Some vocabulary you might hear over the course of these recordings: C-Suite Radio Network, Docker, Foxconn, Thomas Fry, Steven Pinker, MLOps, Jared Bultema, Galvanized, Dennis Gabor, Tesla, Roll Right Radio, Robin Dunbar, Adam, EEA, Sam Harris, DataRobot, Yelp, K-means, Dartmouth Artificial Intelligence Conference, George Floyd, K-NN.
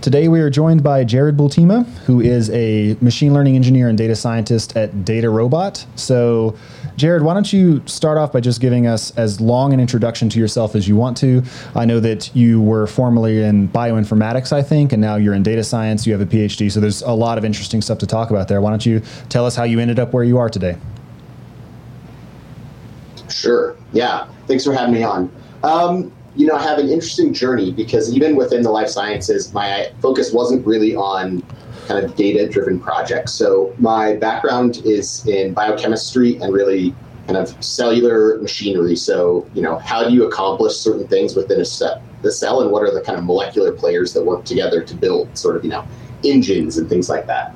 Today we are joined by Jared Bultema, who is a machine learning engineer and data scientist at DataRobot. So, Jared, why don't you start off by just giving us as long an introduction to yourself as you want to. I know that you were formerly in bioinformatics, I think, and now you're in data science. You have a PhD, so there's a lot of interesting stuff to talk about there. Why don't you tell us how you ended up where you are today? Sure. Yeah. Thanks for having me on. I have an interesting journey because even within the life sciences, my focus wasn't really on kind of data-driven projects. So my background is in biochemistry and really kind of cellular machinery. So, how do you accomplish certain things within the cell, and what are the kind of molecular players that work together to build sort of, engines and things like that.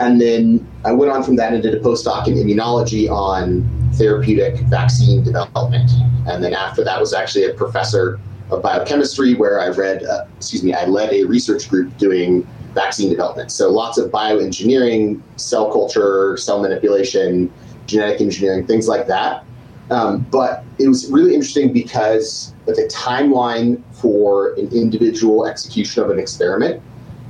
And then I went on from that and did a postdoc in immunology on therapeutic vaccine development. And then after that was actually a professor of biochemistry where I led a research group doing vaccine development. So lots of bioengineering, cell culture, cell manipulation, genetic engineering, things like that. But it was really interesting because the timeline for an individual execution of an experiment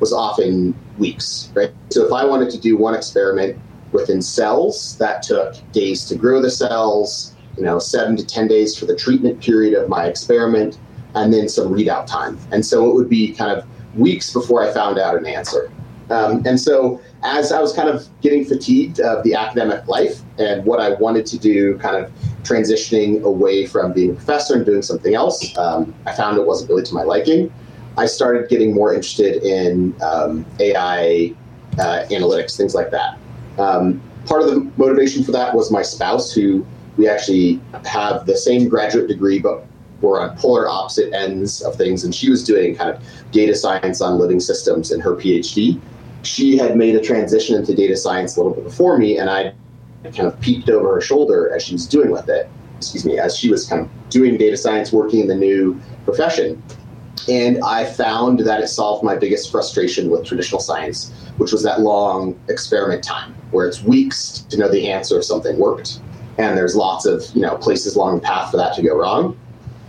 was often weeks, right? So if I wanted to do one experiment within cells, that took days to grow the cells, 7 to 10 days for the treatment period of my experiment, and then some readout time. And so it would be kind of weeks before I found out an answer. And so as I was kind of getting fatigued of the academic life and what I wanted to do, kind of transitioning away from being a professor and doing something else, I found it wasn't really to my liking. I started getting more interested in AI analytics, things like that. Part of the motivation for that was my spouse, who we actually have the same graduate degree, but we're on polar opposite ends of things. And she was doing kind of data science on living systems in her PhD. She had made a transition into data science a little bit before me, and I kind of peeked over her shoulder as she was kind of doing data science, working in the new profession. And I found that it solved my biggest frustration with traditional science, which was that long experiment time where it's weeks to know the answer if something worked. And there's lots of, places along the path for that to go wrong.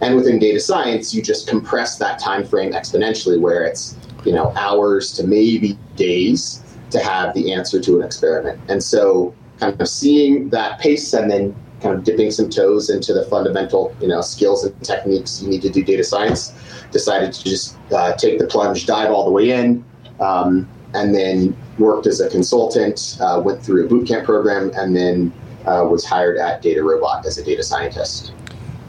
And within data science, you just compress that time frame exponentially where it's, hours to maybe days to have the answer to an experiment. And so kind of seeing that pace and then kind of dipping some toes into the fundamental, skills and techniques you need to do data science, decided to just take the plunge, dive all the way in, and then worked as a consultant, went through a bootcamp program, and then was hired at DataRobot as a data scientist.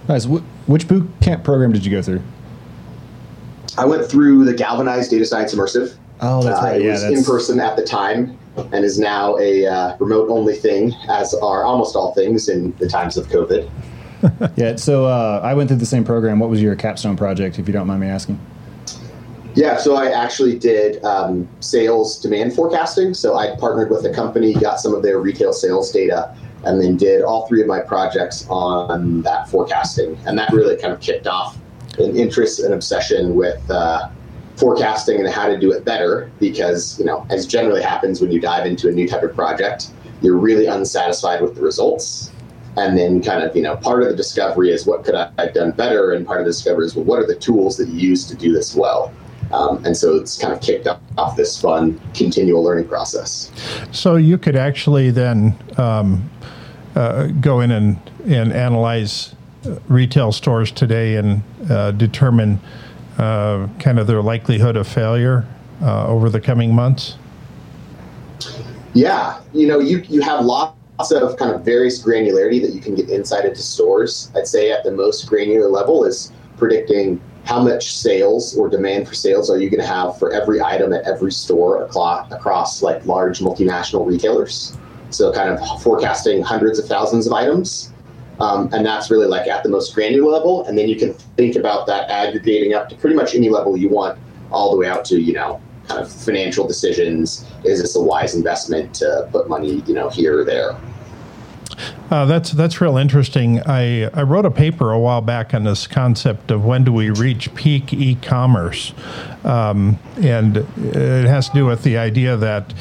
Nice. Which bootcamp program did you go through? I went through the Galvanized Data Science Immersive. Oh, that's right. It was in person at the time, and is now a remote-only thing, as are almost all things in the times of COVID. Yeah, so I went through the same program. What was your capstone project, if you don't mind me asking? Yeah, so I actually did sales demand forecasting. So I partnered with a company, got some of their retail sales data, and then did all three of my projects on that forecasting. And that really kind of kicked off an interest and obsession with forecasting and how to do it better, because, as generally happens when you dive into a new type of project, you're really unsatisfied with the results. And then kind of, part of the discovery is what could I have done better? And part of the discovery is, well, what are the tools that you use to do this well? And so it's kind of kicked off this fun, continual learning process. So you could actually then go in and analyze retail stores today and determine kind of their likelihood of failure over the coming months? Yeah. You have lots of kind of various granularity that you can get insight into stores. I'd say at the most granular level is predicting how much sales or demand for sales are you going to have for every item at every store across like large multinational retailers. So kind of forecasting hundreds of thousands of items. And that's really like at the most granular level. And then you can think about that aggregating up to pretty much any level you want, all the way out to, you know, kind of financial decisions. Is this a wise investment to put money, you know, here or there? That's real interesting. I wrote a paper a while back on this concept of when do we reach peak e-commerce. And it has to do with the idea that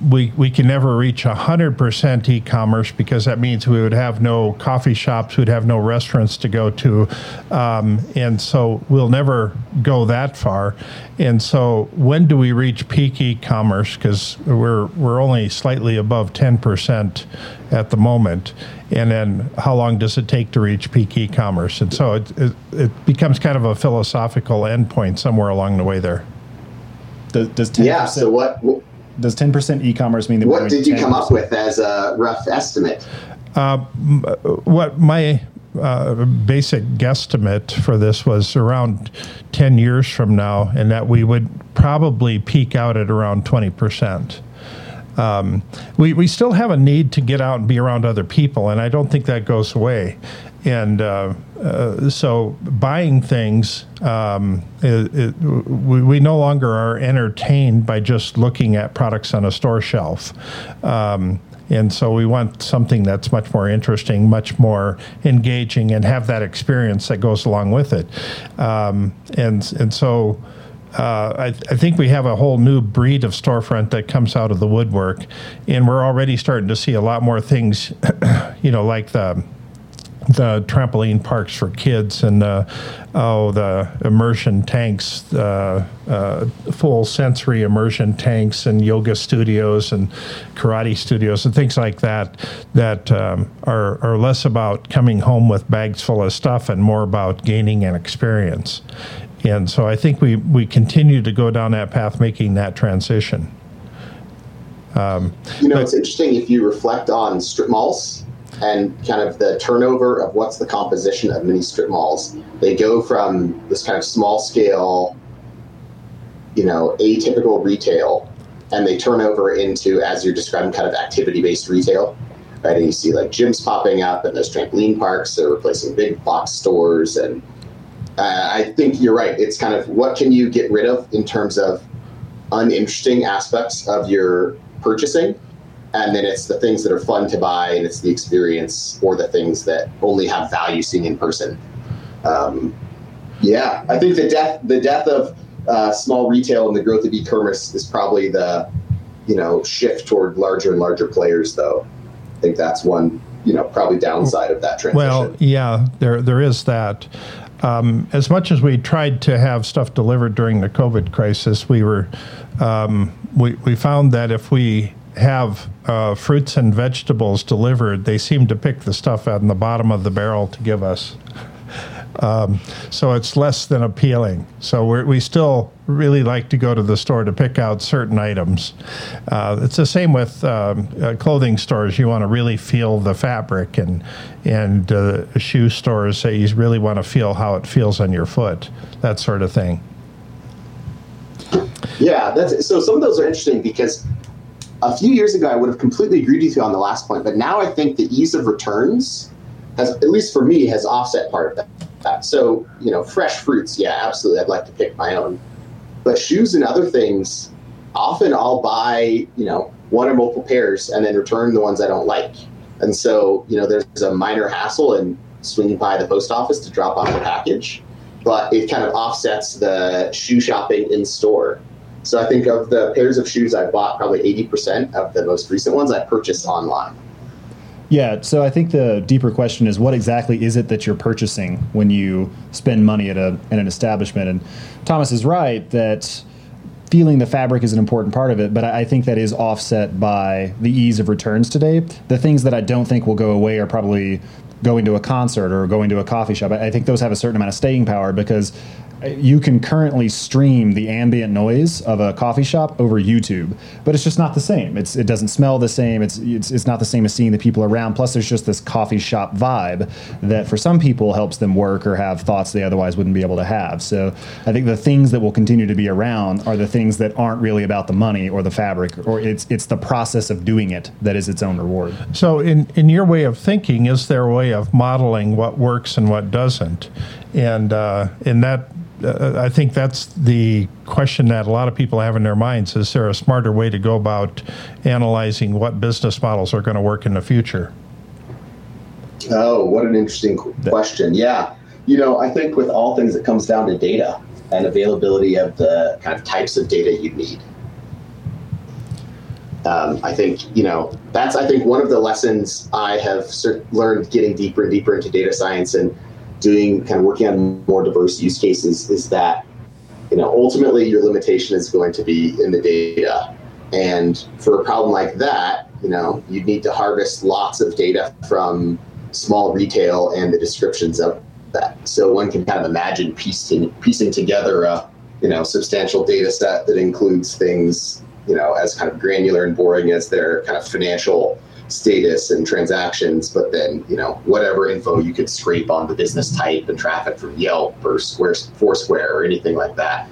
we can never reach 100% e-commerce, because that means we would have no coffee shops, we'd have no restaurants to go to, and so we'll never go that far. And so when do we reach peak e-commerce? Because we're only slightly above 10% at the moment. And then how long does it take to reach peak e-commerce? And so it becomes kind of a philosophical endpoint somewhere along the way there. Does 10%? Yeah, so what does 10% e-commerce mean? That what did you 10%? Come up with as a rough estimate? What my basic guesstimate for this was around 10 years from now, and that we would probably peak out at around 20%. We still have a need to get out and be around other people, and I don't think that goes away. And so buying things, we no longer are entertained by just looking at products on a store shelf. And so we want something that's much more interesting, much more engaging, and have that experience that goes along with it. And so... I think we have a whole new breed of storefront that comes out of the woodwork, and we're already starting to see a lot more things, you know, like the trampoline parks for kids and the immersion tanks, full sensory immersion tanks, and yoga studios and karate studios and things like that that are less about coming home with bags full of stuff and more about gaining an experience. And so I think we continue to go down that path, making that transition. It's interesting if you reflect on strip malls and kind of the turnover of what's the composition of many strip malls. They go from this kind of small scale, you know, atypical retail, and they turn over into, as you're describing, kind of activity-based retail, right? And you see like gyms popping up, and there's trampoline parks. They're replacing big box stores, and I think you're right. It's kind of what can you get rid of in terms of uninteresting aspects of your purchasing, and then it's the things that are fun to buy, and it's the experience or the things that only have value seeing in person. I think the death of small retail and the growth of e-commerce is probably the shift toward larger and larger players, though. I think that's one probably downside of that transition. Well, yeah, there is that. As much as we tried to have stuff delivered during the COVID crisis, we were we found that if we have fruits and vegetables delivered, they seem to pick the stuff out in the bottom of the barrel to give us. So it's less than appealing. So we still really like to go to the store to pick out certain items. It's the same with clothing stores. You want to really feel the fabric, and shoe stores say you really want to feel how it feels on your foot, that sort of thing. Yeah, so some of those are interesting, because a few years ago I would have completely agreed with you on the last point, but now I think the ease of returns has, at least for me, has offset part of that. So, fresh fruits, yeah, absolutely, I'd like to pick my own. But shoes and other things, often I'll buy, one or multiple pairs and then return the ones I don't like. And so, there's a minor hassle in swinging by the post office to drop off a package, but it kind of offsets the shoe shopping in store. So I think of the pairs of shoes I bought, probably 80% of the most recent ones I purchased online. Yeah, so I think the deeper question is, what exactly is it that you're purchasing when you spend money at an establishment? And Thomas is right that feeling the fabric is an important part of it, but I think that is offset by the ease of returns today. The things that I don't think will go away are probably going to a concert or going to a coffee shop. I think those have a certain amount of staying power, because You can currently stream the ambient noise of a coffee shop over YouTube, but it's just not the same. It doesn't smell the same. It's not the same as seeing the people around. Plus, there's just this coffee shop vibe that for some people helps them work or have thoughts they otherwise wouldn't be able to have. So I think the things that will continue to be around are the things that aren't really about the money or the fabric, or it's the process of doing it that is its own reward. So in your way of thinking, is there a way of modeling what works and what doesn't? And I think that's the question that a lot of people have in their minds. Is there a smarter way to go about analyzing what business models are going to work in the future? Oh, what an interesting question. Yeah. You know, I think with all things, it comes down to data and availability of the kind of types of data you need. I think, you know, that's, I think, one of the lessons I have learned getting deeper and deeper into data science and working on more diverse use cases is that, you know, ultimately your limitation is going to be in the data. And for a problem like that, you know, you'd need to harvest lots of data from small retail and the descriptions of that. So one can kind of imagine piecing together a, you know, substantial data set that includes things, you know, as kind of granular and boring as their kind of financial status and transactions, but then, you know, whatever info you could scrape on the business type and traffic from Yelp or Foursquare or anything like that.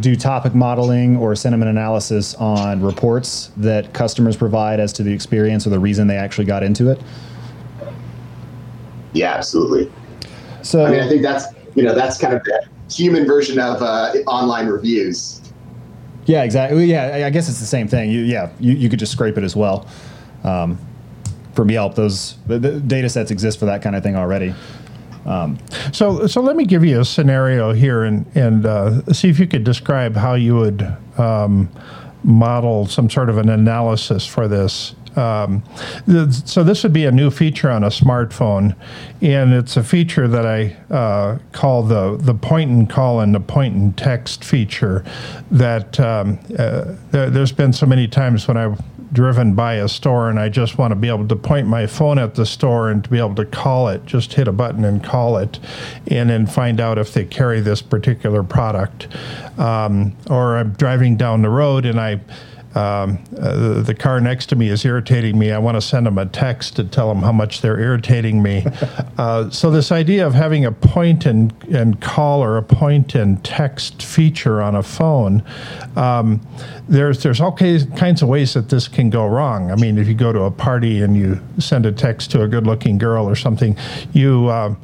Do topic modeling or sentiment analysis on reports that customers provide as to the experience or the reason they actually got into it? Yeah, absolutely. So I mean, I think that's, you know, that's kind of the human version of online reviews. Yeah, exactly. Yeah, I guess it's the same thing. You could just scrape it as well. From Yelp, the data sets exist for that kind of thing already. So let me give you a scenario here and see if you could describe how you would model some sort of an analysis for this. So this would be a new feature on a smartphone, and it's a feature that I call the point and call and the point and text feature that there's been so many times when I've driven by a store and I just want to be able to point my phone at the store and to be able to call it, just hit a button and call it, and then find out if they carry this particular product. Or I'm driving down the road and the car next to me is irritating me. I want to send them a text to tell them how much they're irritating me. So this idea of having a point and call or a point and text feature on a phone, there's all kinds of ways that this can go wrong. I mean, if you go to a party and you send a text to a good-looking girl or something, you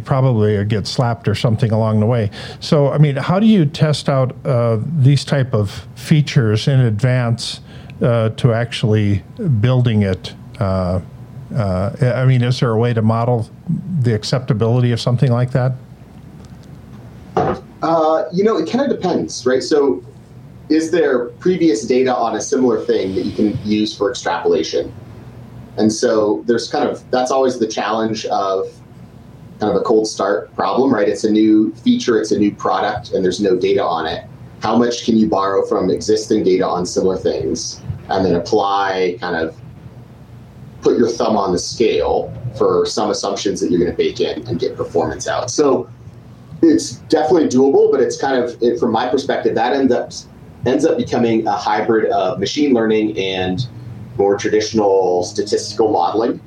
probably get slapped or something along the way. So, I mean, how do you test out these type of features in advance to actually building it? I mean, is there a way to model the acceptability of something like that? You know, it kind of depends, right? So is there previous data on a similar thing that you can use for extrapolation? And so there's kind of, that's always the challenge of kind of a cold start problem, right? It's a new feature, it's a new product, and there's no data on it. How much can you borrow from existing data on similar things and then apply, kind of put your thumb on the scale for some assumptions that you're going to bake in and get performance out? So it's definitely doable, but it's kind of, from my perspective, that ends up becoming a hybrid of machine learning and more traditional statistical modeling,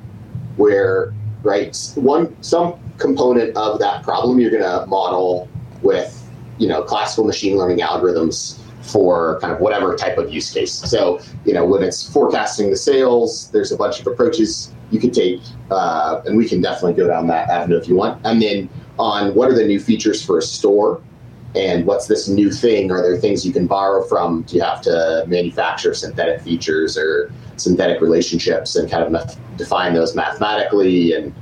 where, right, some component of that problem you're going to model with, you know, classical machine learning algorithms for kind of whatever type of use case. So, you know, when it's forecasting the sales, there's a bunch of approaches you can take, and we can definitely go down that avenue if you want. And then on what are the new features for a store, and what's this new thing? Are there things you can borrow from? Do you have to manufacture synthetic features or synthetic relationships and kind of define those mathematically, and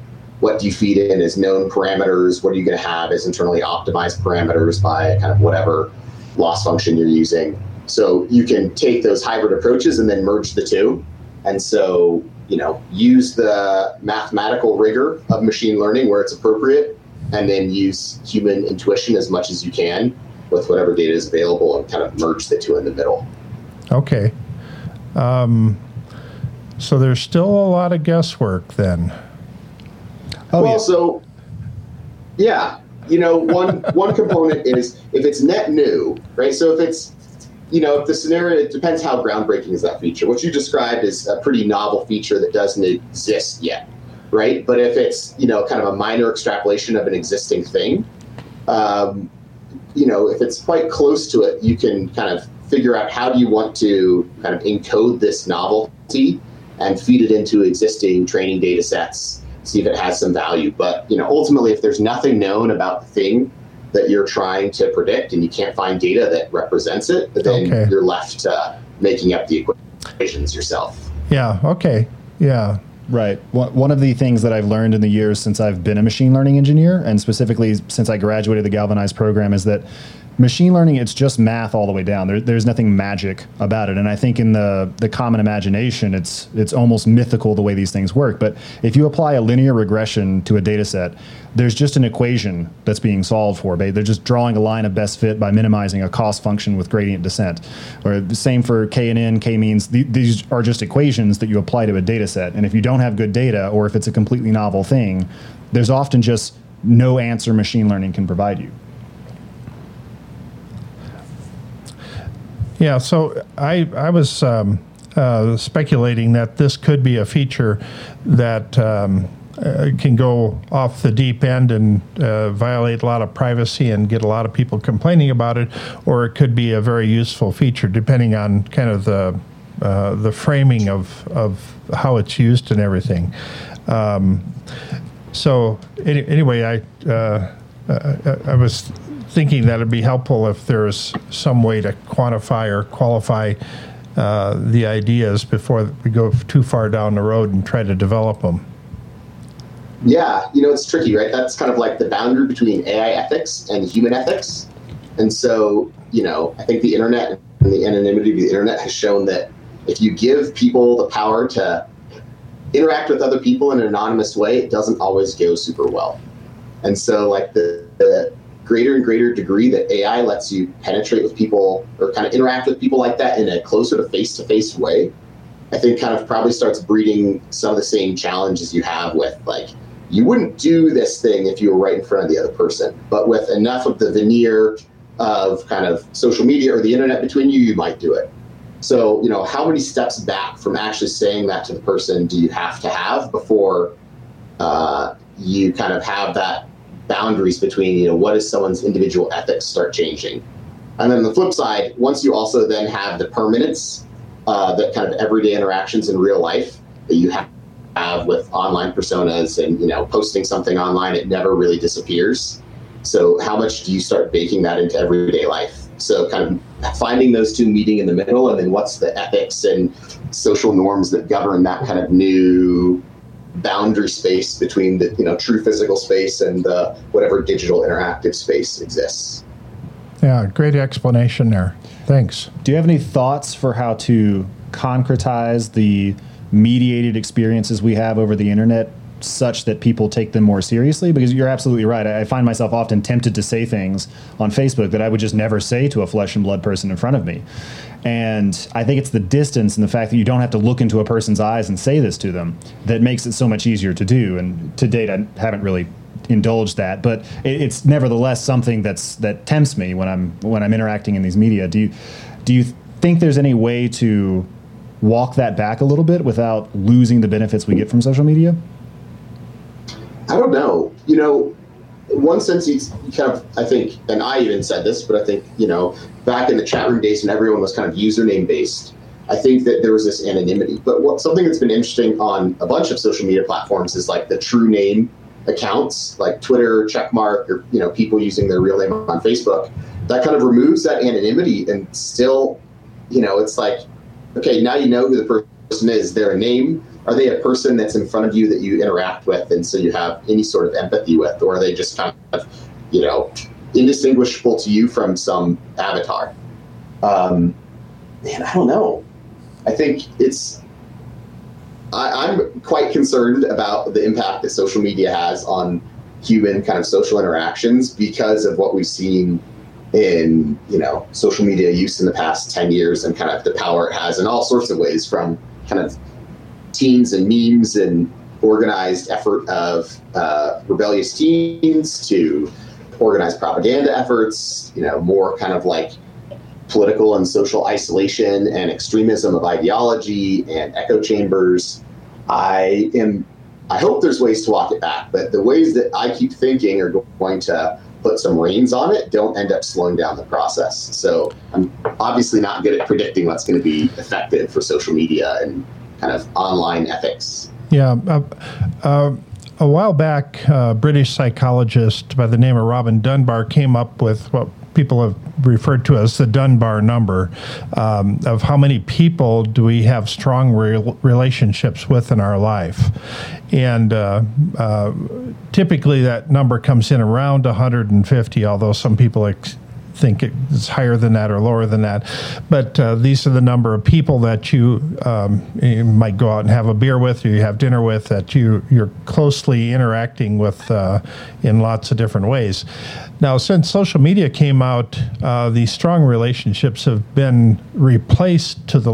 what do you feed in as known parameters? What are you going to have as internally optimized parameters by kind of whatever loss function you're using? So you can take those hybrid approaches and then merge the two. And so, you know, use the mathematical rigor of machine learning where it's appropriate, and then use human intuition as much as you can with whatever data is available, and kind of merge the two in the middle. Okay. So there's still a lot of guesswork then. Oh, well, yeah. So, yeah. you know, one component is if it's net new, right? So if it's, you know, if the scenario, it depends how groundbreaking is that feature. What you described is a pretty novel feature that doesn't exist yet, right? But if it's, you know, kind of a minor extrapolation of an existing thing, you know, if it's quite close to it, you can kind of figure out how do you want to kind of encode this novelty and feed it into existing training data sets, see if it has some value. But, you know, ultimately, if there's nothing known about the thing that you're trying to predict and you can't find data that represents it, then you're left making up the equations yourself. Yeah. Okay. Yeah. Right. One of the things that I've learned in the years since I've been a machine learning engineer, and specifically since I graduated the Galvanized program, is that machine learning, it's just math all the way down. There's nothing magic about it. And I think in the common imagination, it's almost mythical the way these things work. But if you apply a linear regression to a data set, there's just an equation that's being solved for. They're just drawing a line of best fit by minimizing a cost function with gradient descent. Or the same for K-NN, K-means. These are just equations that you apply to a data set. And if you don't have good data, or if it's a completely novel thing, there's often just no answer machine learning can provide you. Yeah, so I was speculating that this could be a feature that can go off the deep end and violate a lot of privacy and get a lot of people complaining about it, or it could be a very useful feature depending on kind of the framing of how it's used and everything. So anyway, I was thinking that it'd be helpful if there's some way to quantify or qualify the ideas before we go too far down the road and try to develop them. Yeah, you know, it's tricky, right? That's kind of like the boundary between AI ethics and human ethics. And so, you know, I think the internet and the anonymity of the internet has shown that if you give people the power to interact with other people in an anonymous way, it doesn't always go super well. And so, like, the greater and greater degree that AI lets you penetrate with people or kind of interact with people like that in a closer to face way, I think kind of probably starts breeding some of the same challenges you have with, like, you wouldn't do this thing if you were right in front of the other person, but with enough of the veneer of kind of social media or the internet between you, you might do it. So, you know, how many steps back from actually saying that to the person do you have to have before you kind of have that boundaries between, you know, what is someone's individual ethics start changing? And then the flip side, once you also then have the permanence, that kind of everyday interactions in real life that you have with online personas and, you know, posting something online, it never really disappears. So how much do you start baking that into everyday life? So kind of finding those two meeting in the middle, and then what's the ethics and social norms that govern that kind of new boundary space between the, you know, true physical space and the whatever digital interactive space exists. Yeah, great explanation there. Thanks. Do you have any thoughts for how to concretize the mediated experiences we have over the internet such that people take them more seriously? Because you're absolutely right. I find myself often tempted to say things on Facebook that I would just never say to a flesh and blood person in front of me. And I think it's the distance and the fact that you don't have to look into a person's eyes and say this to them that makes it so much easier to do. And to date, I haven't really indulged that, but it's nevertheless something that tempts me when I'm interacting in these media. Do you think there's any way to walk that back a little bit without losing the benefits we get from social media? I don't know. You know, in one sense, he's kind of, I think, and I even said this, but I think, you know, back in the chat room days when everyone was kind of username based, I think that there was this anonymity. But something that's been interesting on a bunch of social media platforms is like the true name accounts, like Twitter, checkmark, or, you know, people using their real name on Facebook. That kind of removes that anonymity, and still, you know, it's like, okay, now you know who the person is, their name. Are they a person that's in front of you that you interact with and so you have any sort of empathy with, or are they just kind of, you know, indistinguishable to you from some avatar? Man, I don't know. I think I'm quite concerned about the impact that social media has on human kind of social interactions because of what we've seen in, you know, social media use in the past 10 years and kind of the power it has in all sorts of ways, from kind of teens and memes and organized effort of rebellious teens to organized propaganda efforts, more kind of like political and social isolation and extremism of ideology and echo chambers. I hope there's ways to walk it back, but the ways that I keep thinking are going to put some reins on it don't end up slowing down the process. So I'm obviously not good at predicting what's going to be effective for social media and kind of online ethics. Yeah. A while back, a British psychologist by the name of Robin Dunbar came up with what people have referred to as the Dunbar number, of how many people do we have strong relationships with in our life. And typically that number comes in around 150, although some people think it's higher than that or lower than that. But these are the number of people that you might go out and have a beer with, or you have dinner with, that you're closely interacting with in lots of different ways. Now, since social media came out, the strong relationships have been replaced to the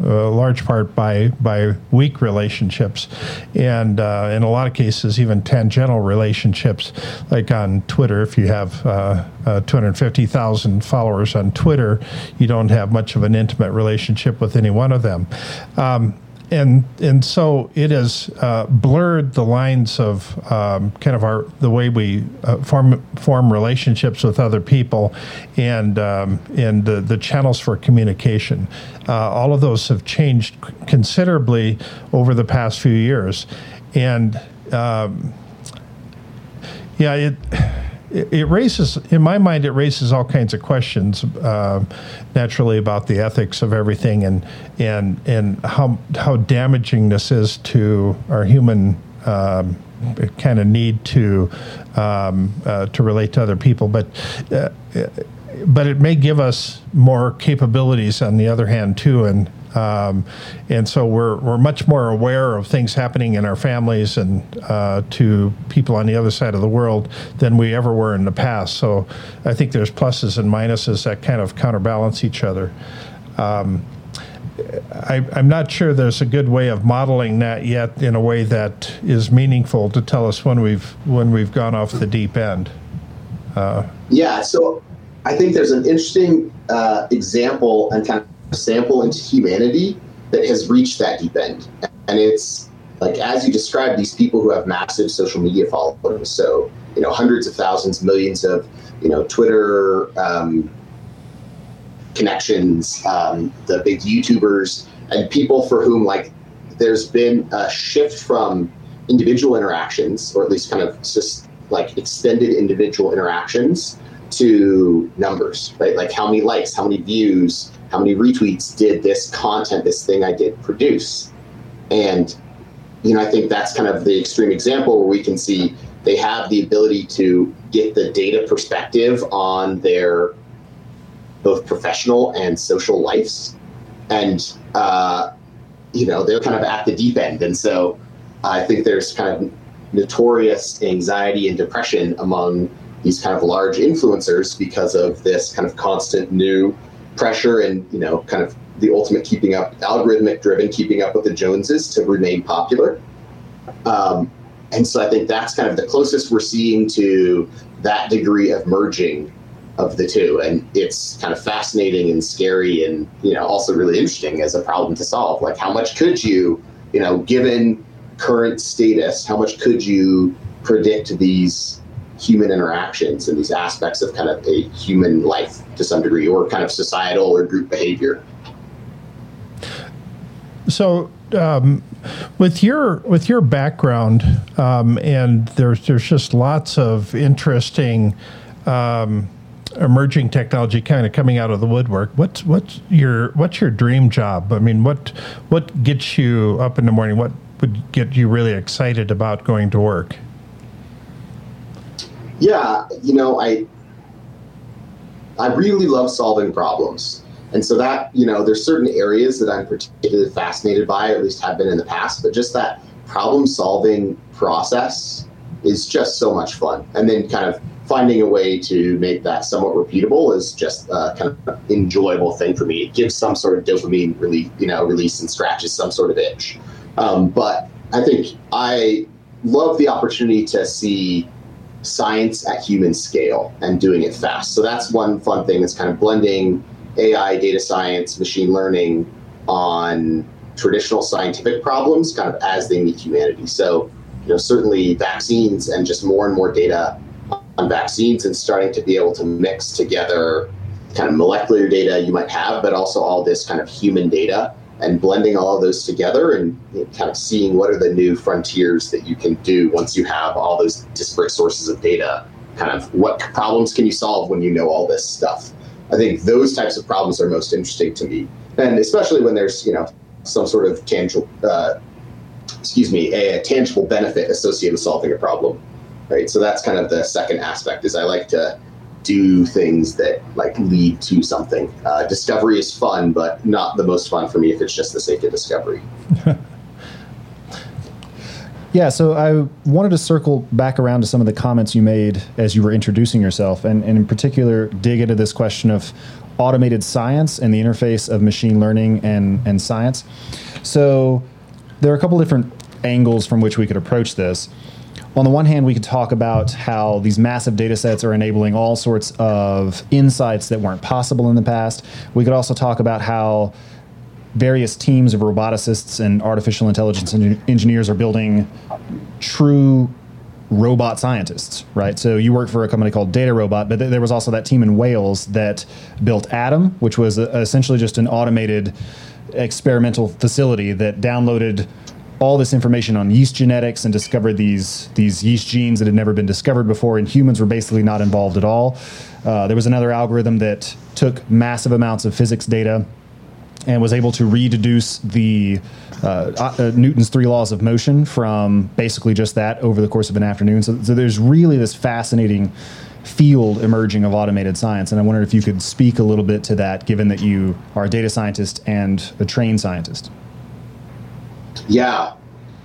large part by weak relationships, and in a lot of cases even tangential relationships. Like on Twitter, if you have 250,000 followers on Twitter, you don't have much of an intimate relationship with any one of them. And so it has blurred the lines of the way we form relationships with other people, and the channels for communication. All of those have changed considerably over the past few years, and it raises, in my mind, it raises all kinds of questions, naturally, about the ethics of everything and how damaging this is to our human kind of need to relate to other people. But it may give us more capabilities on the other hand too, and so we're much more aware of things happening in our families and to people on the other side of the world than we ever were in the past. So I think there's pluses and minuses that kind of counterbalance each other. I'm not sure there's a good way of modeling that yet in a way that is meaningful to tell us when we've gone off the deep end. So I think there's an interesting example and kind of sample into humanity that has reached that deep end, and it's like, as you described, these people who have massive social media followers, so hundreds of thousands, millions of Twitter connections, the big YouTubers, and people for whom there's been a shift from individual interactions, or at least kind of just extended individual interactions, to numbers, right? Like how many likes, how many views, how many retweets did this content, this thing I did, produce? And, I think that's kind of the extreme example where we can see they have the ability to get the data perspective on their both professional and social lives. And, they're kind of at the deep end. And so I think there's kind of notorious anxiety and depression among these kind of large influencers because of this kind of constant new pressure and, kind of the ultimate keeping up with the Joneses to remain popular. And so I think that's kind of the closest we're seeing to that degree of merging of the two. And it's kind of fascinating and scary and, also really interesting as a problem to solve. Like, how much could you, given current status, how much could you predict these human interactions and these aspects of kind of a human life to some degree, or kind of societal or group behavior? So with your background, and there's just lots of interesting emerging technology kind of coming out of the woodwork. What's your dream job? I mean, what gets you up in the morning? What would get you really excited about going to work? Yeah, I really love solving problems. And so that, there's certain areas that I'm particularly fascinated by, or at least have been in the past, but just that problem solving process is just so much fun. And then kind of finding a way to make that somewhat repeatable is just a kind of enjoyable thing for me. It gives some sort of dopamine relief, release, and scratches some sort of itch. But I think I love the opportunity to see science at human scale and doing it fast. So that's one fun thing that's kind of blending AI, data science, machine learning on traditional scientific problems kind of as they meet humanity. So, you know, certainly vaccines and just more and more data on vaccines and starting to be able to mix together kind of molecular data you might have, but also all this kind of human data and blending all of those together and kind of seeing what are the new frontiers that you can do once you have all those disparate sources of data, kind of what problems can you solve when you know all this stuff. I think those types of problems are most interesting to me. And especially when there's, you know, some sort of tangible benefit associated with solving a problem, right? So that's kind of the second aspect is I like to do things that like lead to something. Discovery is fun, but not the most fun for me if it's just the sake of discovery. Yeah, so I wanted to circle back around to some of the comments you made as you were introducing yourself, and in particular dig into this question of automated science and the interface of machine learning and science. So there are a couple different angles from which we could approach this. On the one hand, we could talk about how these massive data sets are enabling all sorts of insights that weren't possible in the past. We could also talk about how various teams of roboticists and artificial intelligence engineers are building true robot scientists, right? So you work for a company called DataRobot, but there was also that team in Wales that built Adam, which was essentially just an automated experimental facility that downloaded all this information on yeast genetics and discovered these yeast genes that had never been discovered before, and humans were basically not involved at all. There was another algorithm that took massive amounts of physics data and was able to rededuce the Newton's three laws of motion from basically just that over the course of an afternoon. So there's really this fascinating field emerging of automated science, and I wondered if you could speak a little bit to that, given that you are a data scientist and a trained scientist. Yeah,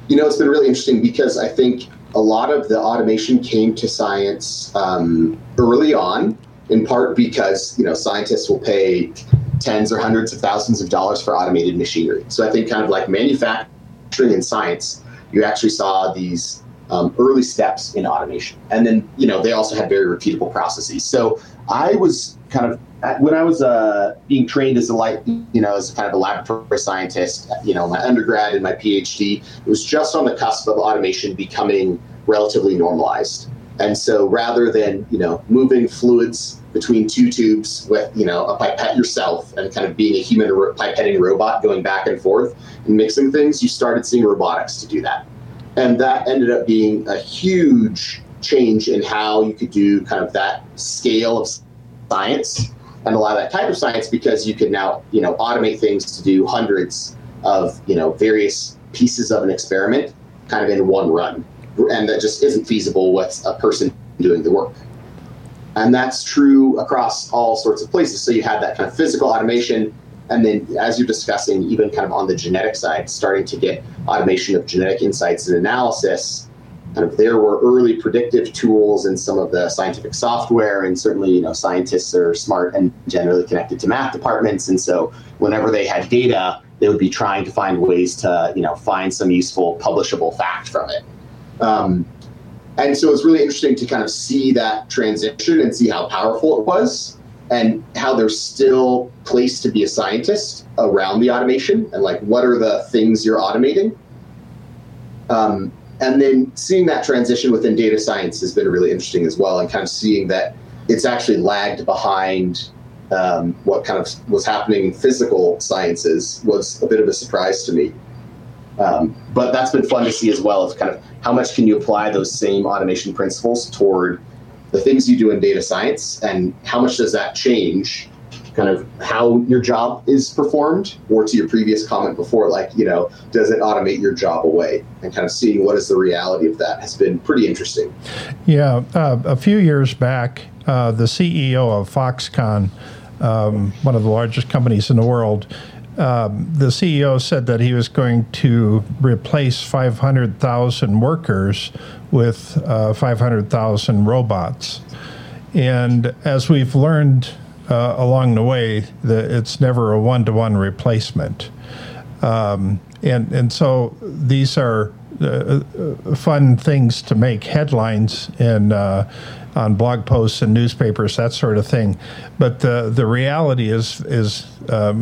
you know, it's been really interesting because I think a lot of the automation came to science early on, in part because, you know, scientists will pay tens or hundreds of thousands of dollars for automated machinery. So I think kind of like manufacturing and science, you actually saw these early steps in automation. And then, you know, they also had very repeatable processes. So I was kind of, when I was being trained as a laboratory scientist, you know, my undergrad and my PhD, it was just on the cusp of automation becoming relatively normalized. And so rather than, you know, moving fluids between two tubes with, you know, a pipette yourself and kind of being a human pipetting robot going back and forth and mixing things, you started seeing robotics to do that. And that ended up being a huge change in how you could do kind of that scale of science and a lot of that type of science, because you could now, you know, automate things to do hundreds of, you know, various pieces of an experiment kind of in one run. And that just isn't feasible with a person doing the work. And that's true across all sorts of places. So you had that kind of physical automation. And then as you're discussing, even kind of on the genetic side, starting to get automation of genetic insights and analysis. Kind of there were early predictive tools in some of the scientific software. And certainly, you know, scientists are smart and generally connected to math departments. And so whenever they had data, they would be trying to find ways to, you know, find some useful publishable fact from it. And so it's really interesting to kind of see that transition and see how powerful it was and how there's still place to be a scientist around the automation and like, what are the things you're automating? And then seeing that transition within data science has been really interesting as well, and kind of seeing that it's actually lagged behind what kind of was happening in physical sciences was a bit of a surprise to me. But that's been fun to see as well, of kind of how much can you apply those same automation principles toward the things you do in data science, and how much does that change kind of how your job is performed, or to your previous comment before, like, you know, does it automate your job away, and kind of seeing what is the reality of that has been pretty interesting. Yeah. A few years back, the CEO of Foxconn, one of the largest companies in the world, the CEO said that he was going to replace 500,000 workers with 500,000 robots. And as we've learned along the way, it's never a one-to-one replacement. And so these are fun things to make headlines and on blog posts and newspapers, that sort of thing. But the reality is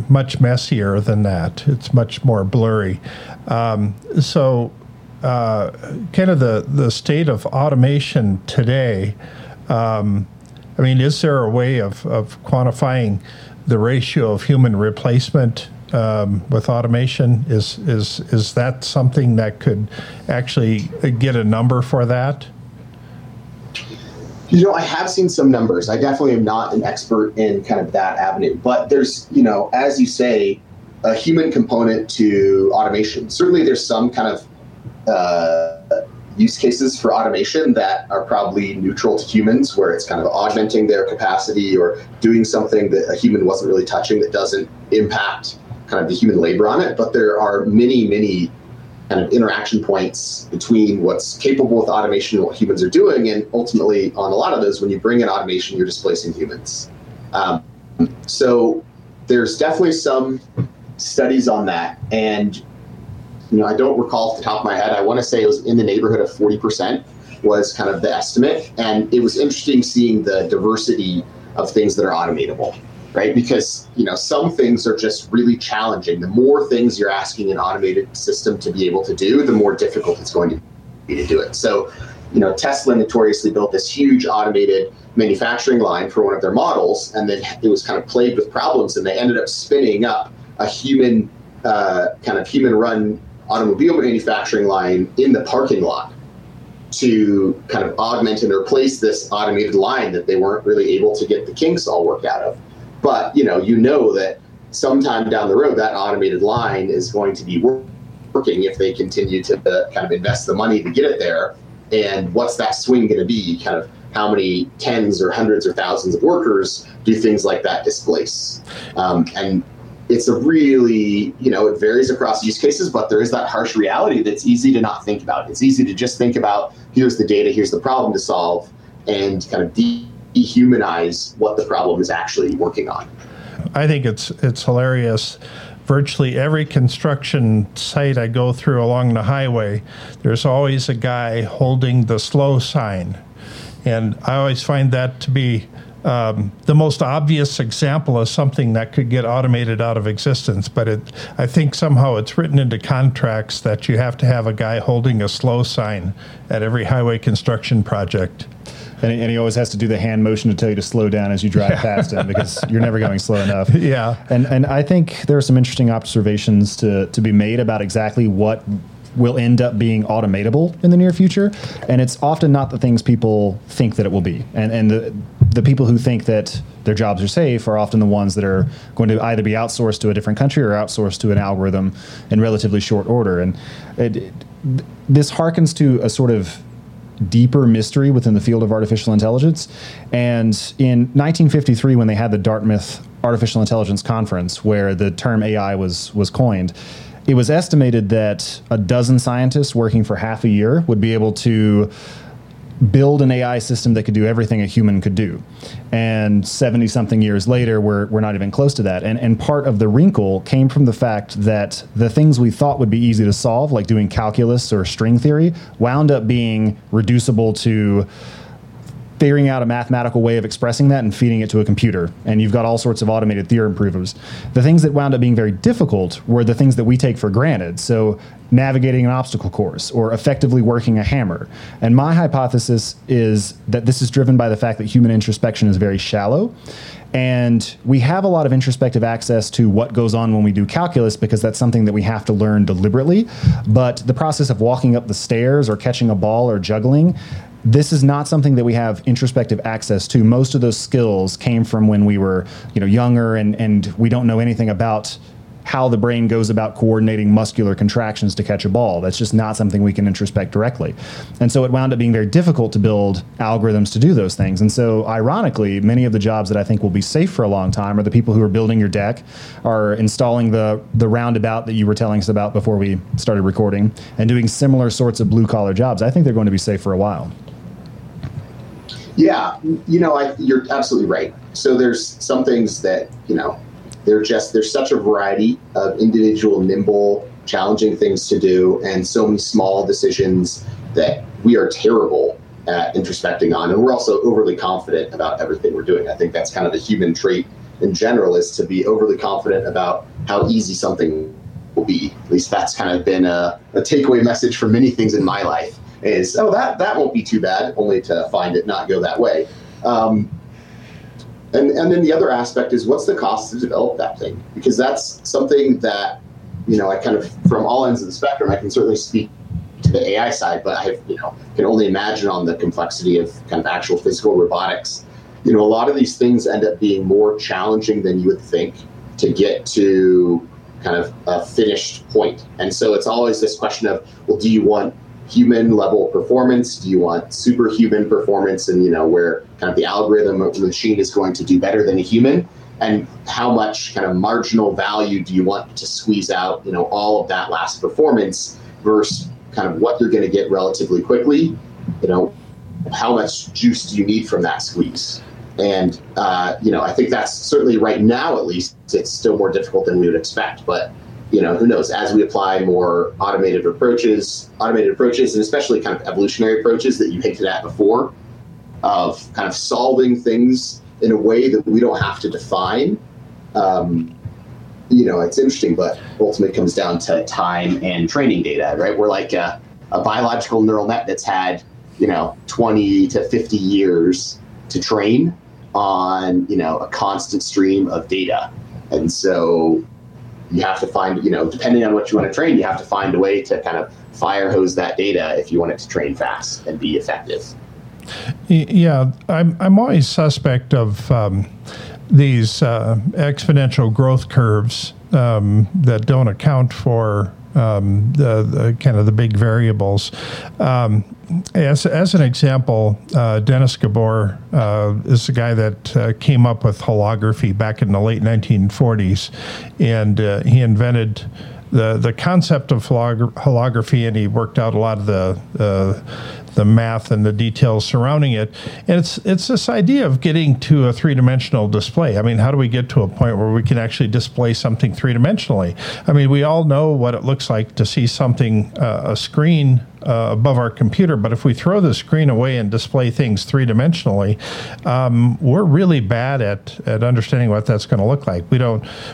much messier than that. It's much more blurry. So kind of the state of automation today, I mean, is there a way of quantifying the ratio of human replacement with automation? Is that something that could actually get a number for that? You know, I have seen some numbers. I definitely am not an expert in kind of that avenue, but there's, you know, as you say, a human component to automation. Certainly there's some kind of use cases for automation that are probably neutral to humans, where it's kind of augmenting their capacity or doing something that a human wasn't really touching that doesn't impact kind of the human labor on it. But there are many, many kind of interaction points between what's capable with automation and what humans are doing. And ultimately, on a lot of those, when you bring in automation, you're displacing humans. So there's definitely some studies on that. And, you know, I don't recall off the top of my head, I want to say it was in the neighborhood of 40% was kind of the estimate. And it was interesting seeing the diversity of things that are automatable, right? Because, you know, some things are just really challenging. The more things you're asking an automated system to be able to do, the more difficult it's going to be to do it. So, you know, Tesla notoriously built this huge automated manufacturing line for one of their models, and then it was kind of plagued with problems, and they ended up spinning up a human, kind of human-run automobile manufacturing line in the parking lot to kind of augment and replace this automated line that they weren't really able to get the kinks all worked out of. But, you know that sometime down the road, that automated line is going to be working if they continue to kind of invest the money to get it there. And what's that swing going to be? Kind of how many tens or hundreds or thousands of workers do things like that displace? And it's a really, you know, it varies across use cases, but there is that harsh reality that's easy to not think about. It's easy to just think about, here's the data, here's the problem to solve, and kind of dehumanize what the problem is actually working on. I think it's hilarious. Virtually every construction site I go through along the highway, there's always a guy holding the slow sign. And I always find that to be the most obvious example of something that could get automated out of existence, but I think somehow it's written into contracts that you have to have a guy holding a slow sign at every highway construction project. And he always has to do the hand motion to tell you to slow down as you drive past him, because you're never going slow enough. Yeah. And I think there are some interesting observations to be made about exactly what will end up being automatable in the near future. And it's often not the things people think that it will be. And the people who think that their jobs are safe are often the ones that are going to either be outsourced to a different country or outsourced to an algorithm in relatively short order. And this harkens to a sort of deeper mystery within the field of artificial intelligence. And in 1953, when they had the Dartmouth Artificial Intelligence Conference, where the term AI was coined, it was estimated that a dozen scientists working for half a year would be able to build an AI system that could do everything a human could do. And 70-something years later, we're not even close to that. And part of the wrinkle came from the fact that the things we thought would be easy to solve, like doing calculus or string theory, wound up being reducible to figuring out a mathematical way of expressing that and feeding it to a computer. And you've got all sorts of automated theorem provers. The things that wound up being very difficult were the things that we take for granted. So navigating an obstacle course or effectively working a hammer. And my hypothesis is that this is driven by the fact that human introspection is very shallow. And we have a lot of introspective access to what goes on when we do calculus, because that's something that we have to learn deliberately. But the process of walking up the stairs or catching a ball or juggling, this is not something that we have introspective access to. Most of those skills came from when we were, younger, and we don't know anything about how the brain goes about coordinating muscular contractions to catch a ball. That's just not something we can introspect directly. And so it wound up being very difficult to build algorithms to do those things. And so ironically, many of the jobs that I think will be safe for a long time are the people who are building your deck, are installing the roundabout that you were telling us about before we started recording, and doing similar sorts of blue collar jobs. I think they're going to be safe for a while. Yeah, you're absolutely right. So there's some things that, they're such a variety of individual, nimble challenging things to do, and so many small decisions that we are terrible at introspecting on. And we're also overly confident about everything we're doing. I think that's kind of the human trait in general, is to be overly confident about how easy something will be. At least that's kind of been a takeaway message for many things in my life, is, oh, that won't be too bad, only to find it not go that way. And then the other aspect is, what's the cost to develop that thing? Because that's something that, you know, I kind of, from all ends of the spectrum, I can certainly speak to the AI side, but I, you know, can only imagine on the complexity of kind of actual physical robotics. You know, a lot of these things end up being more challenging than you would think to get to kind of a finished point. And so it's always this question of, well, do you want human level performance? Do you want superhuman performance? And, you know, where kind of the algorithm of the machine is going to do better than a human, and how much kind of marginal value do you want to squeeze out, you know, all of that last performance versus kind of what you're going to get relatively quickly. You know, how much juice do you need from that squeeze? And, you know, I think that's certainly right now, at least, it's still more difficult than we would expect, but, you know, who knows, as we apply more automated approaches, and especially kind of evolutionary approaches that you hinted at before, of kind of solving things in a way that we don't have to define, you know, it's interesting, but ultimately it comes down to time and training data, right? We're like a biological neural net that's had, you know, 20 to 50 years to train on, you know, a constant stream of data. And so you have to find, you know, depending on what you want to train, you have to find a way to kind of fire hose that data if you want it to train fast and be effective. Yeah, I'm always suspect of these exponential growth curves that don't account for the kind of the big variables. As an example, Dennis Gabor is the guy that came up with holography back in the late 1940s, and he invented the concept of holography, and he worked out a lot of the math and the details surrounding it. And it's this idea of getting to a three-dimensional display. I mean, how do we get to a point where we can actually display something three-dimensionally? I mean, we all know what it looks like to see something, a screen above our computer, but if we throw the screen away and display things three-dimensionally, we're really bad at understanding what that's going to look like.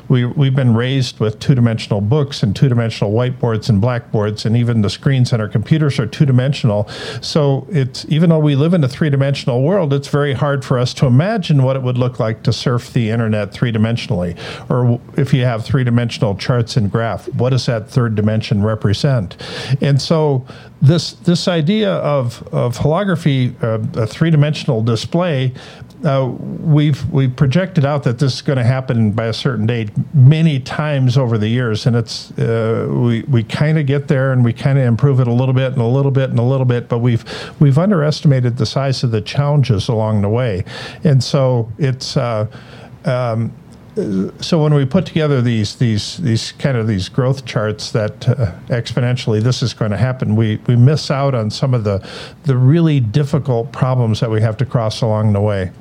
We've been raised with two-dimensional books and two-dimensional whiteboards and blackboards, and even the screens on our computers are two-dimensional. So it's, even though we live in a three-dimensional world, it's very hard for us to imagine what it would look like to surf the internet three-dimensionally. Or if you have three-dimensional charts and graph, what does that third dimension represent? And so this idea of holography, a three-dimensional display, we've projected out that this is going to happen by a certain date many times over the years, and it's we kind of get there, and we kind of improve it a little bit and a little bit and a little bit, but we've underestimated the size of the challenges along the way. And so it's so when we put together these growth charts that exponentially this is going to happen, we miss out on some of the really difficult problems that we have to cross along the way.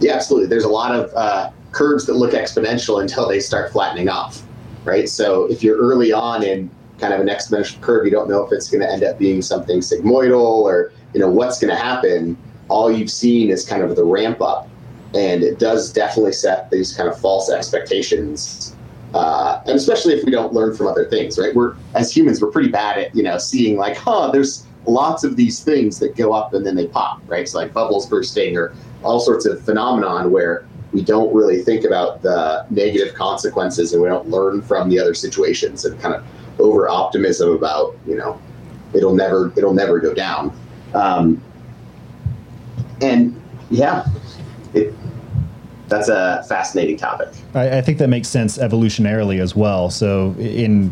Yeah, absolutely. There's a lot of curves that look exponential until they start flattening off, right? So if you're early on in kind of an exponential curve, you don't know if it's going to end up being something sigmoidal or, you know, what's going to happen. All you've seen is kind of the ramp up, and it does definitely set these kind of false expectations. And especially if we don't learn from other things, right? We're, as humans, we're pretty bad at, you know, seeing like, there's lots of these things that go up and then they pop, right? It's like bubbles bursting or all sorts of phenomenon where we don't really think about the negative consequences, and we don't learn from the other situations, and kind of over optimism about, you know, it'll never go down. And yeah, that's a fascinating topic. I think that makes sense evolutionarily as well. So in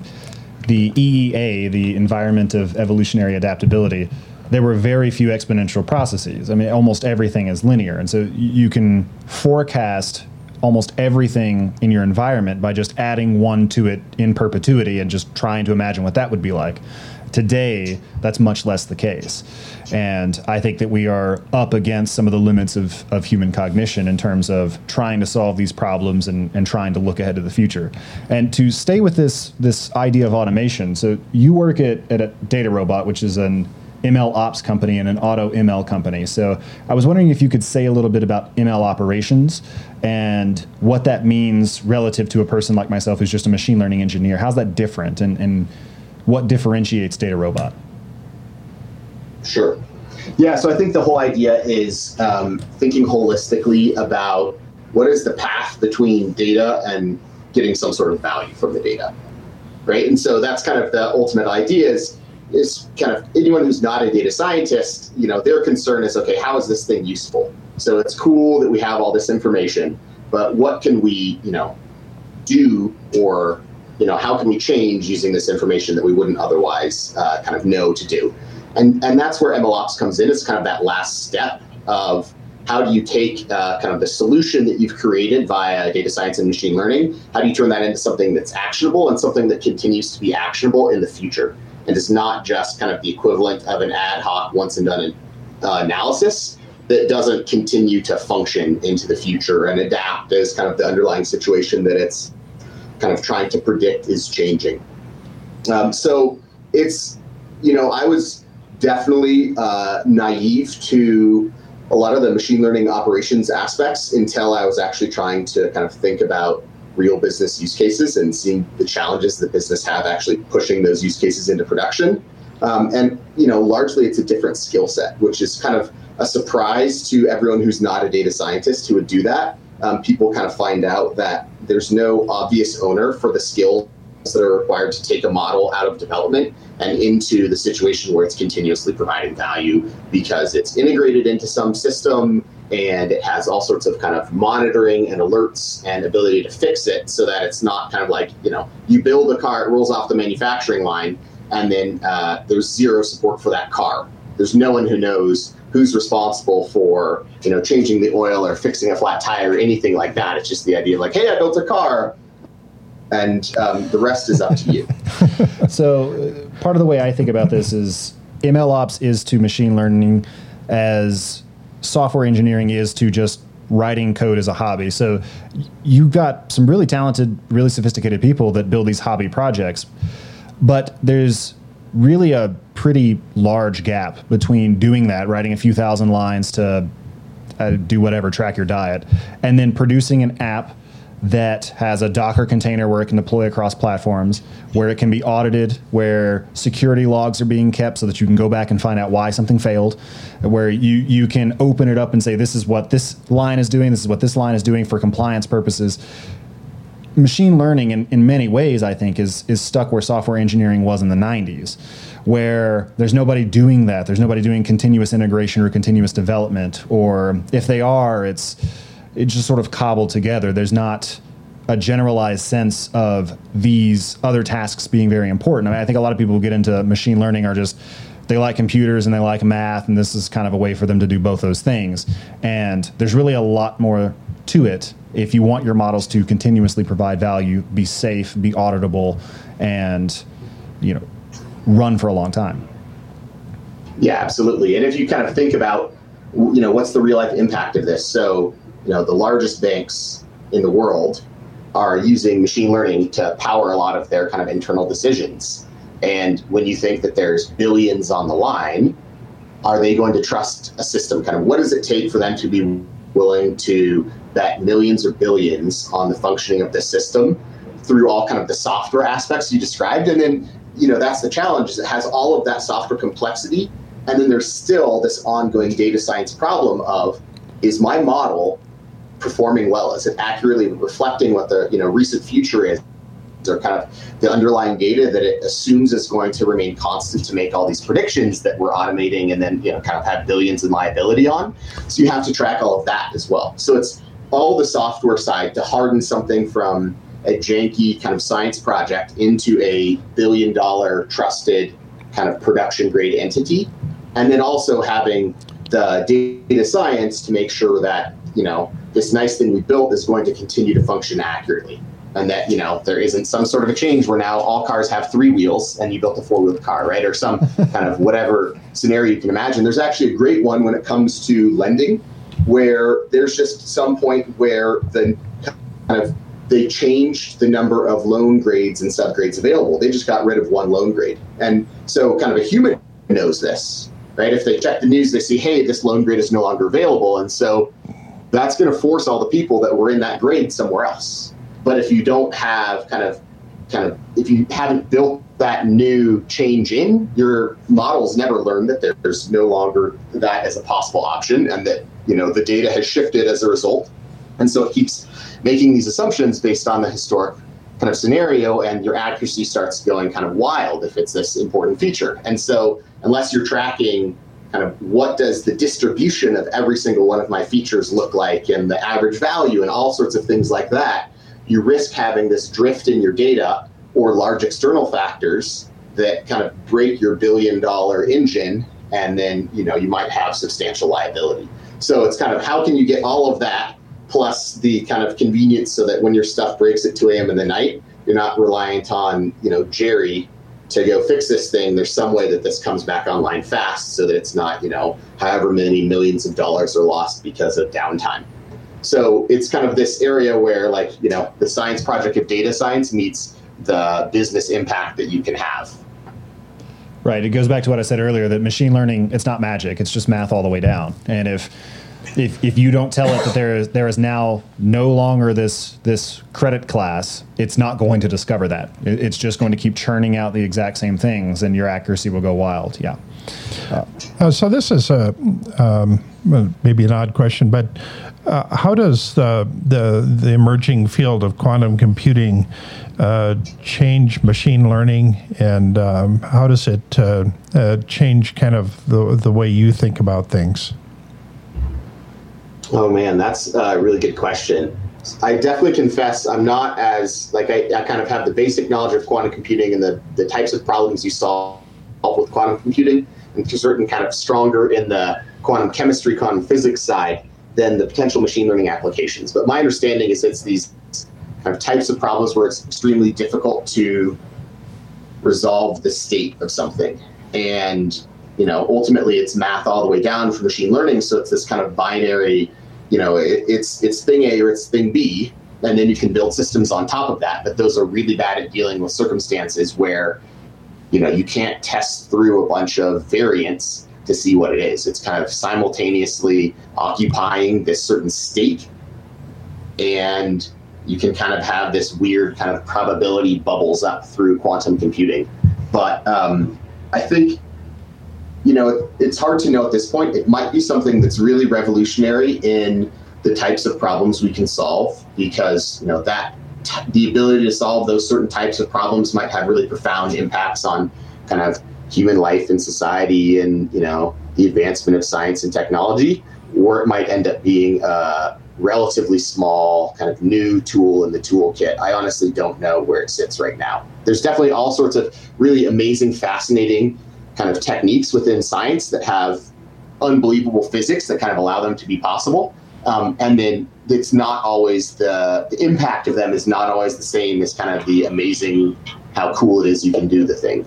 the EEA, the environment of evolutionary adaptability, there were very few exponential processes. I mean, almost everything is linear. And so you can forecast almost everything in your environment by just adding one to it in perpetuity and just trying to imagine what that would be like. Today, that's much less the case. And I think that we are up against some of the limits of human cognition in terms of trying to solve these problems and trying to look ahead to the future. And to stay with this idea of automation, so you work at a DataRobot, which is an ML ops company and an auto ML company. So I was wondering if you could say a little bit about ML operations and what that means relative to a person like myself who's just a machine learning engineer. How's that different? And what differentiates DataRobot? Sure. Yeah, so I think the whole idea is thinking holistically about what is the path between data and getting some sort of value from the data, right? And so that's kind of the ultimate idea is kind of anyone who's not a data scientist, you know, their concern is, okay, how is this thing useful? So it's cool that we have all this information, but what can we, you know, do or you know, how can we change using this information that we wouldn't otherwise kind of know to do? And that's where MLOps comes in. It's kind of that last step of how do you take kind of the solution that you've created via data science and machine learning, how do you turn that into something that's actionable and something that continues to be actionable in the future? And it's not just kind of the equivalent of an ad hoc once and done analysis that doesn't continue to function into the future and adapt as kind of the underlying situation that it's kind of trying to predict is changing. So it's, you know, I was definitely naive to a lot of the machine learning operations aspects until I was actually trying to kind of think about real business use cases and seeing the challenges that business have actually pushing those use cases into production. And, you know, largely it's a different skill set, which is kind of a surprise to everyone who's not a data scientist who would do that. People kind of find out that there's no obvious owner for the skills that are required to take a model out of development and into the situation where it's continuously providing value because it's integrated into some system and it has all sorts of kind of monitoring and alerts and ability to fix it so that it's not kind of like, you know, you build a car, it rolls off the manufacturing line, and then there's zero support for that car. There's no one who knows who's responsible for, you know, changing the oil or fixing a flat tire or anything like that. It's just the idea of like, hey, I built a car, and the rest is up to you. So part of the way I think about this is MLOps is to machine learning as software engineering is to just writing code as a hobby. So you've got some really talented, really sophisticated people that build these hobby projects, but there's really a pretty large gap between doing that, writing a few thousand lines to do whatever, track your diet, and then producing an app that has a Docker container where it can deploy across platforms, where it can be audited, where security logs are being kept so that you can go back and find out why something failed, where you can open it up and say, this is what this line is doing, this is what this line is doing for compliance purposes. Machine learning in many ways, I think, is stuck where software engineering was in the 90s, where there's nobody doing that. There's nobody doing continuous integration or continuous development, or if they are, it's just sort of cobbled together. There's not a generalized sense of these other tasks being very important. I mean, I think a lot of people who get into machine learning are just, they like computers and they like math, and this is kind of a way for them to do both those things. And there's really a lot more to it if you want your models to continuously provide value, be safe, be auditable, and, you know, run for a long time. Yeah, absolutely. And if you kind of think about, you know, what's the real life impact of this? So, you know, the largest banks in the world are using machine learning to power a lot of their kind of internal decisions. And when you think that there's billions on the line, are they going to trust a system? Kind of what does it take for them to be willing to bet millions or billions on the functioning of the system through all kind of the software aspects you described? And then, you know, that's the challenge, is it has all of that software complexity. And then there's still this ongoing data science problem of, is my model performing well? Is it accurately reflecting what the, you know, recent future is, or kind of the underlying data that it assumes is going to remain constant to make all these predictions that we're automating and then, you know, kind of have billions in liability on? So you have to track all of that as well. So it's all the software side to harden something from a janky kind of science project into a billion-dollar trusted kind of production-grade entity. And then also having the data science to make sure that this nice thing we built is going to continue to function accurately, and that, there isn't some sort of a change where now all cars have three wheels and you built a four-wheeled car, right? Or some kind of whatever scenario you can imagine. There's actually a great one when it comes to lending, where there's just some point where the kind of they changed the number of loan grades and subgrades available. They just got rid of one loan grade. And so kind of a human knows this, right? If they check the news, they see, hey, this loan grade is no longer available. And so that's going to force all the people that were in that grade somewhere else. But if you don't have kind of if you haven't built that new change in, your models never learn that there's no longer that as a possible option, and that, the data has shifted as a result. And so it keeps making these assumptions based on the historic kind of scenario, and your accuracy starts going kind of wild if it's this important feature. And so unless you're tracking kind of what does the distribution of every single one of my features look like, and the average value and all sorts of things like that, you risk having this drift in your data or large external factors that kind of break your billion-dollar engine, and then, you might have substantial liability. So it's kind of how can you get all of that plus the kind of convenience so that when your stuff breaks at 2 a.m. in the night, you're not reliant on, Jerry to go fix this thing. There's some way that this comes back online fast so that it's not, however many millions of dollars are lost because of downtime. So it's kind of this area where, the science project of data science meets the business impact that you can have. Right. It goes back to what I said earlier, that machine learning, it's not magic. It's just math all the way down. And if you don't tell it that there is now no longer this credit class, it's not going to discover that. It's just going to keep churning out the exact same things, and your accuracy will go wild. Yeah. So this is maybe an odd question, but how does the emerging field of quantum computing change machine learning, and how does it change kind of the way you think about things? Oh man, that's a really good question. I definitely confess I'm not as, I kind of have the basic knowledge of quantum computing and the types of problems you solve with quantum computing, and to certain kind of stronger in the quantum chemistry, quantum physics side than the potential machine learning applications. But my understanding is it's these kind of types of problems where it's extremely difficult to resolve the state of something. And ultimately it's math all the way down for machine learning. So it's this kind of binary, it's thing A or it's thing B, and then you can build systems on top of that. But those are really bad at dealing with circumstances where, you can't test through a bunch of variants to see what it is. It's kind of simultaneously occupying this certain state, and you can kind of have this weird kind of probability bubbles up through quantum computing. But I think, it's hard to know at this point. It might be something that's really revolutionary in the types of problems we can solve, because the ability to solve those certain types of problems might have really profound impacts on kind of human life and society, and the advancement of science and technology. Or it might end up being a relatively small kind of new tool in the toolkit. I honestly don't know where it sits right now. There's definitely all sorts of really amazing, fascinating kind of techniques within science that have unbelievable physics that kind of allow them to be possible. And then it's not always the impact of them is not always the same as kind of the amazing, how cool it is you can do the thing.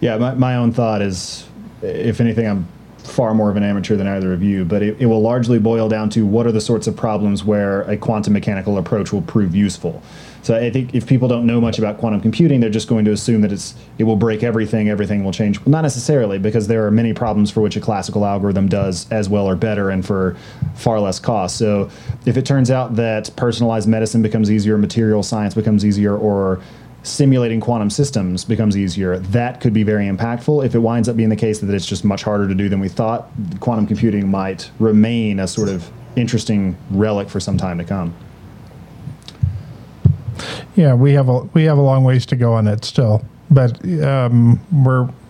Yeah, my own thought is, if anything, I'm far more of an amateur than either of you, but it will largely boil down to what are the sorts of problems where a quantum mechanical approach will prove useful. So I think if people don't know much about quantum computing, they're just going to assume that it will break everything will change. Well, not necessarily, because there are many problems for which a classical algorithm does as well or better and for far less cost. So if it turns out that personalized medicine becomes easier, material science becomes easier, or simulating quantum systems becomes easier, that could be very impactful. If it winds up being the case that it's just much harder to do than we thought, quantum computing might remain a sort of interesting relic for some time to come. Yeah, we have a long ways to go on that still, but we're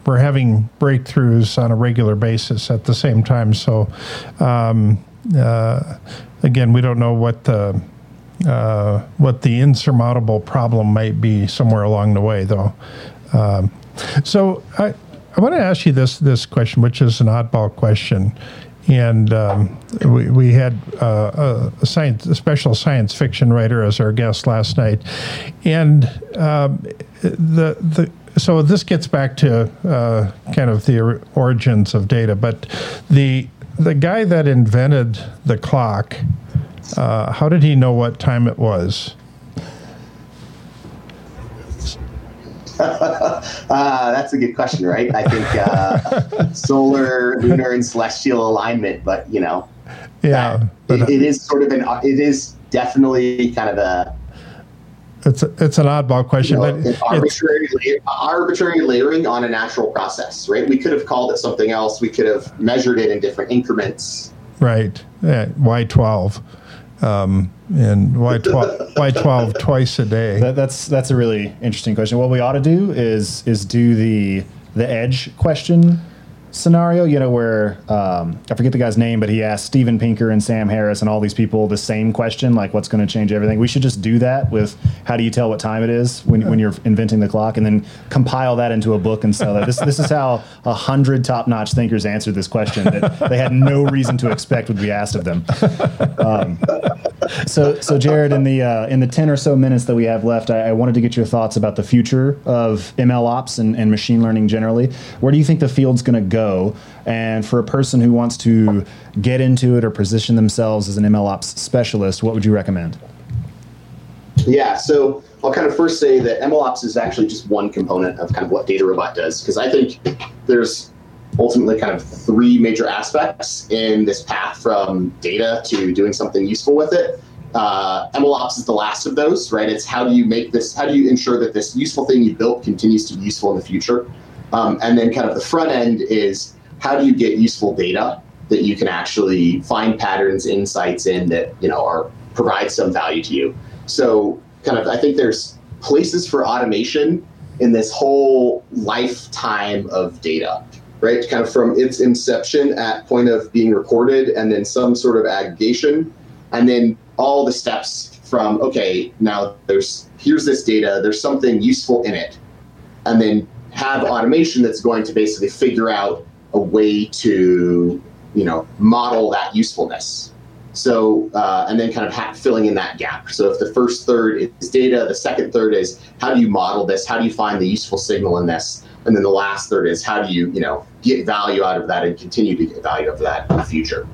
having breakthroughs on a regular basis at the same time. So again, we don't know what the insurmountable problem might be somewhere along the way, though. So I want to ask you this question, which is an oddball question, And we had a special science fiction writer as our guest last night. And so this gets back to kind of the origins of data. But the guy that invented the clock, how did he know what time it was? That's a good question, right? I think solar, lunar, and celestial alignment, but you know, yeah, it's an oddball question, you know, but arbitrary layering on a natural process, right? We could have called it something else. We could have measured it in different increments, right? Yeah, why 12? And why 12 twice a day? That's a really interesting question. What we ought to do is do the edge question scenario, you know, where I forget the guy's name, but he asked Steven Pinker and Sam Harris and all these people the same question, like what's going to change everything. We should just do that with how do you tell what time it is when you're inventing the clock, and then compile that into a book and sell that. This is how 100 top-notch thinkers answered this question that they had no reason to expect would be asked of them. So Jared, in the 10 or so minutes that we have left, I wanted to get your thoughts about the future of ML ops and machine learning generally. Where do you think the field's going to go? And for a person who wants to get into it or position themselves as an ML ops specialist, what would you recommend? Yeah, so I'll kind of first say that ML ops is actually just one component of kind of what DataRobot does, because I think there's ultimately kind of three major aspects in this path from data to doing something useful with it. MLOps is the last of those, right? It's how do you ensure that this useful thing you built continues to be useful in the future? And then kind of the front end is how do you get useful data that you can actually find patterns, insights in that, you know, or provide some value to you. So kind of, I think there's places for automation in this whole lifetime of data, right? Kind of from its inception at point of being recorded and then some sort of aggregation, and then all the steps from, okay, now here's this data, there's something useful in it, and then have automation that's going to basically figure out a way to, you know, model that usefulness. So, and then kind of filling in that gap. So if the first third is data, the second third is how do you model this? How do you find the useful signal in this? And then the last third is how do you, you know, get value out of that and continue to get value out of that in the future.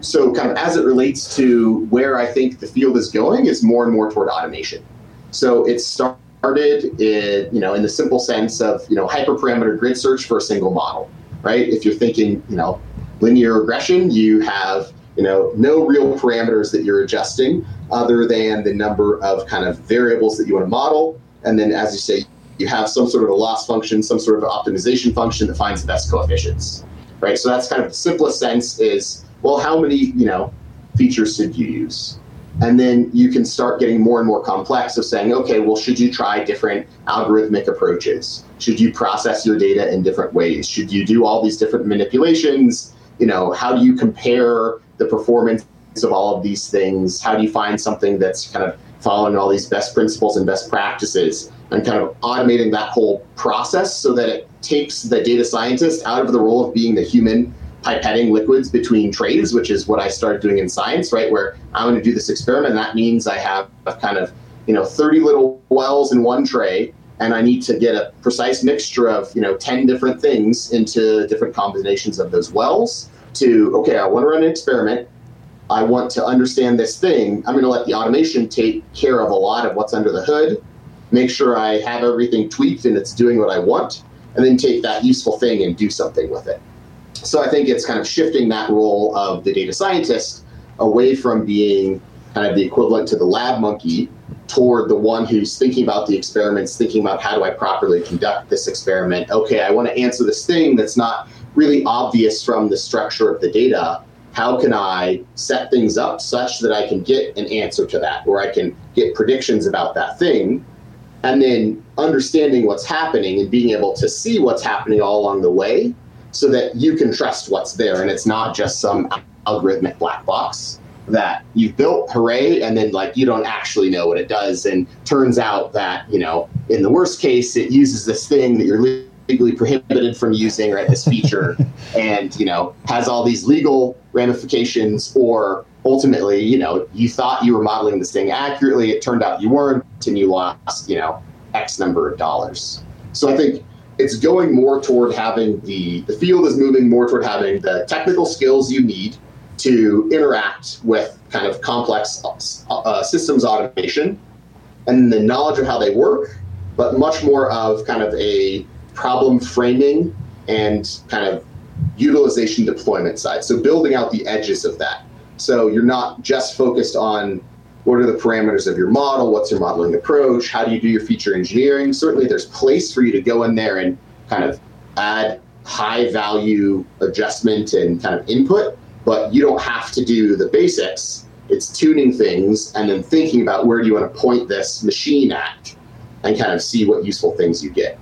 So kind of as it relates to where I think the field is going is more and more toward automation. So it started in, you know, in the simple sense of, you know, hyperparameter grid search for a single model, right? If you're thinking, you know, linear regression, you have, you know, no real parameters that you're adjusting other than the number of kind of variables that you want to model. And then, as you say, you have some sort of a loss function, some sort of optimization function that finds the best coefficients, right? So that's kind of the simplest sense is, well, how many, you know, features should you use? And then you can start getting more and more complex of saying, okay, well, should you try different algorithmic approaches? Should you process your data in different ways? Should you do all these different manipulations? You know, how do you compare the performance of all of these things? How do you find something that's kind of following all these best principles and best practices, and kind of automating that whole process so that it takes the data scientist out of the role of being the human pipetting liquids between trays, which is what I started doing in science, right? Where I'm going to do this experiment. That means I have a kind of, you know, 30 little wells in one tray, and I need to get a precise mixture of, you know, 10 different things into different combinations of those wells to, okay, I want to run an experiment. I want to understand this thing. I'm going to let the automation take care of a lot of what's under the hood, make sure I have everything tweaked and it's doing what I want, and then take that useful thing and do something with it. So I think it's kind of shifting that role of the data scientist away from being kind of the equivalent to the lab monkey toward the one who's thinking about the experiments, thinking about how do I properly conduct this experiment? Okay, I want to answer this thing that's not really obvious from the structure of the data. How can I set things up such that I can get an answer to that, or I can get predictions about that thing? And then understanding what's happening and being able to see what's happening all along the way so that you can trust what's there. And it's not just some algorithmic black box that you've built, hooray, and then like you don't actually know what it does. And turns out that, you know, in the worst case, it uses this thing that you're legally prohibited from using, right, this feature, and, you know, has all these legal ramifications, or ultimately, you know, you thought you were modeling this thing accurately, it turned out you weren't, and you lost, you know, X number of dollars. So I think it's going more toward having the field is moving more toward having the technical skills you need to interact with kind of complex systems automation and the knowledge of how they work, but much more of kind of a problem framing and kind of utilization deployment side. So building out the edges of that. So you're not just focused on what are the parameters of your model, what's your modeling approach, how do you do your feature engineering. Certainly there's place for you to go in there and kind of add high value adjustment and kind of input, but you don't have to do the basics. It's tuning things and then thinking about where do you want to point this machine at and kind of see what useful things you get.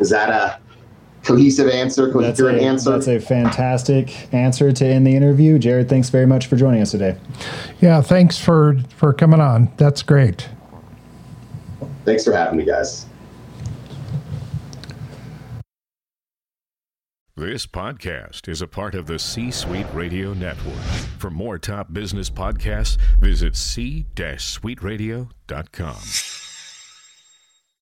Is that a cohesive answer, coherent answer? That's a fantastic answer to end the interview. Jared, thanks very much for joining us today. Yeah, thanks for coming on. That's great. Thanks for having me, guys. This podcast is a part of the C-Suite Radio Network. For more top business podcasts, visit c-suiteradio.com.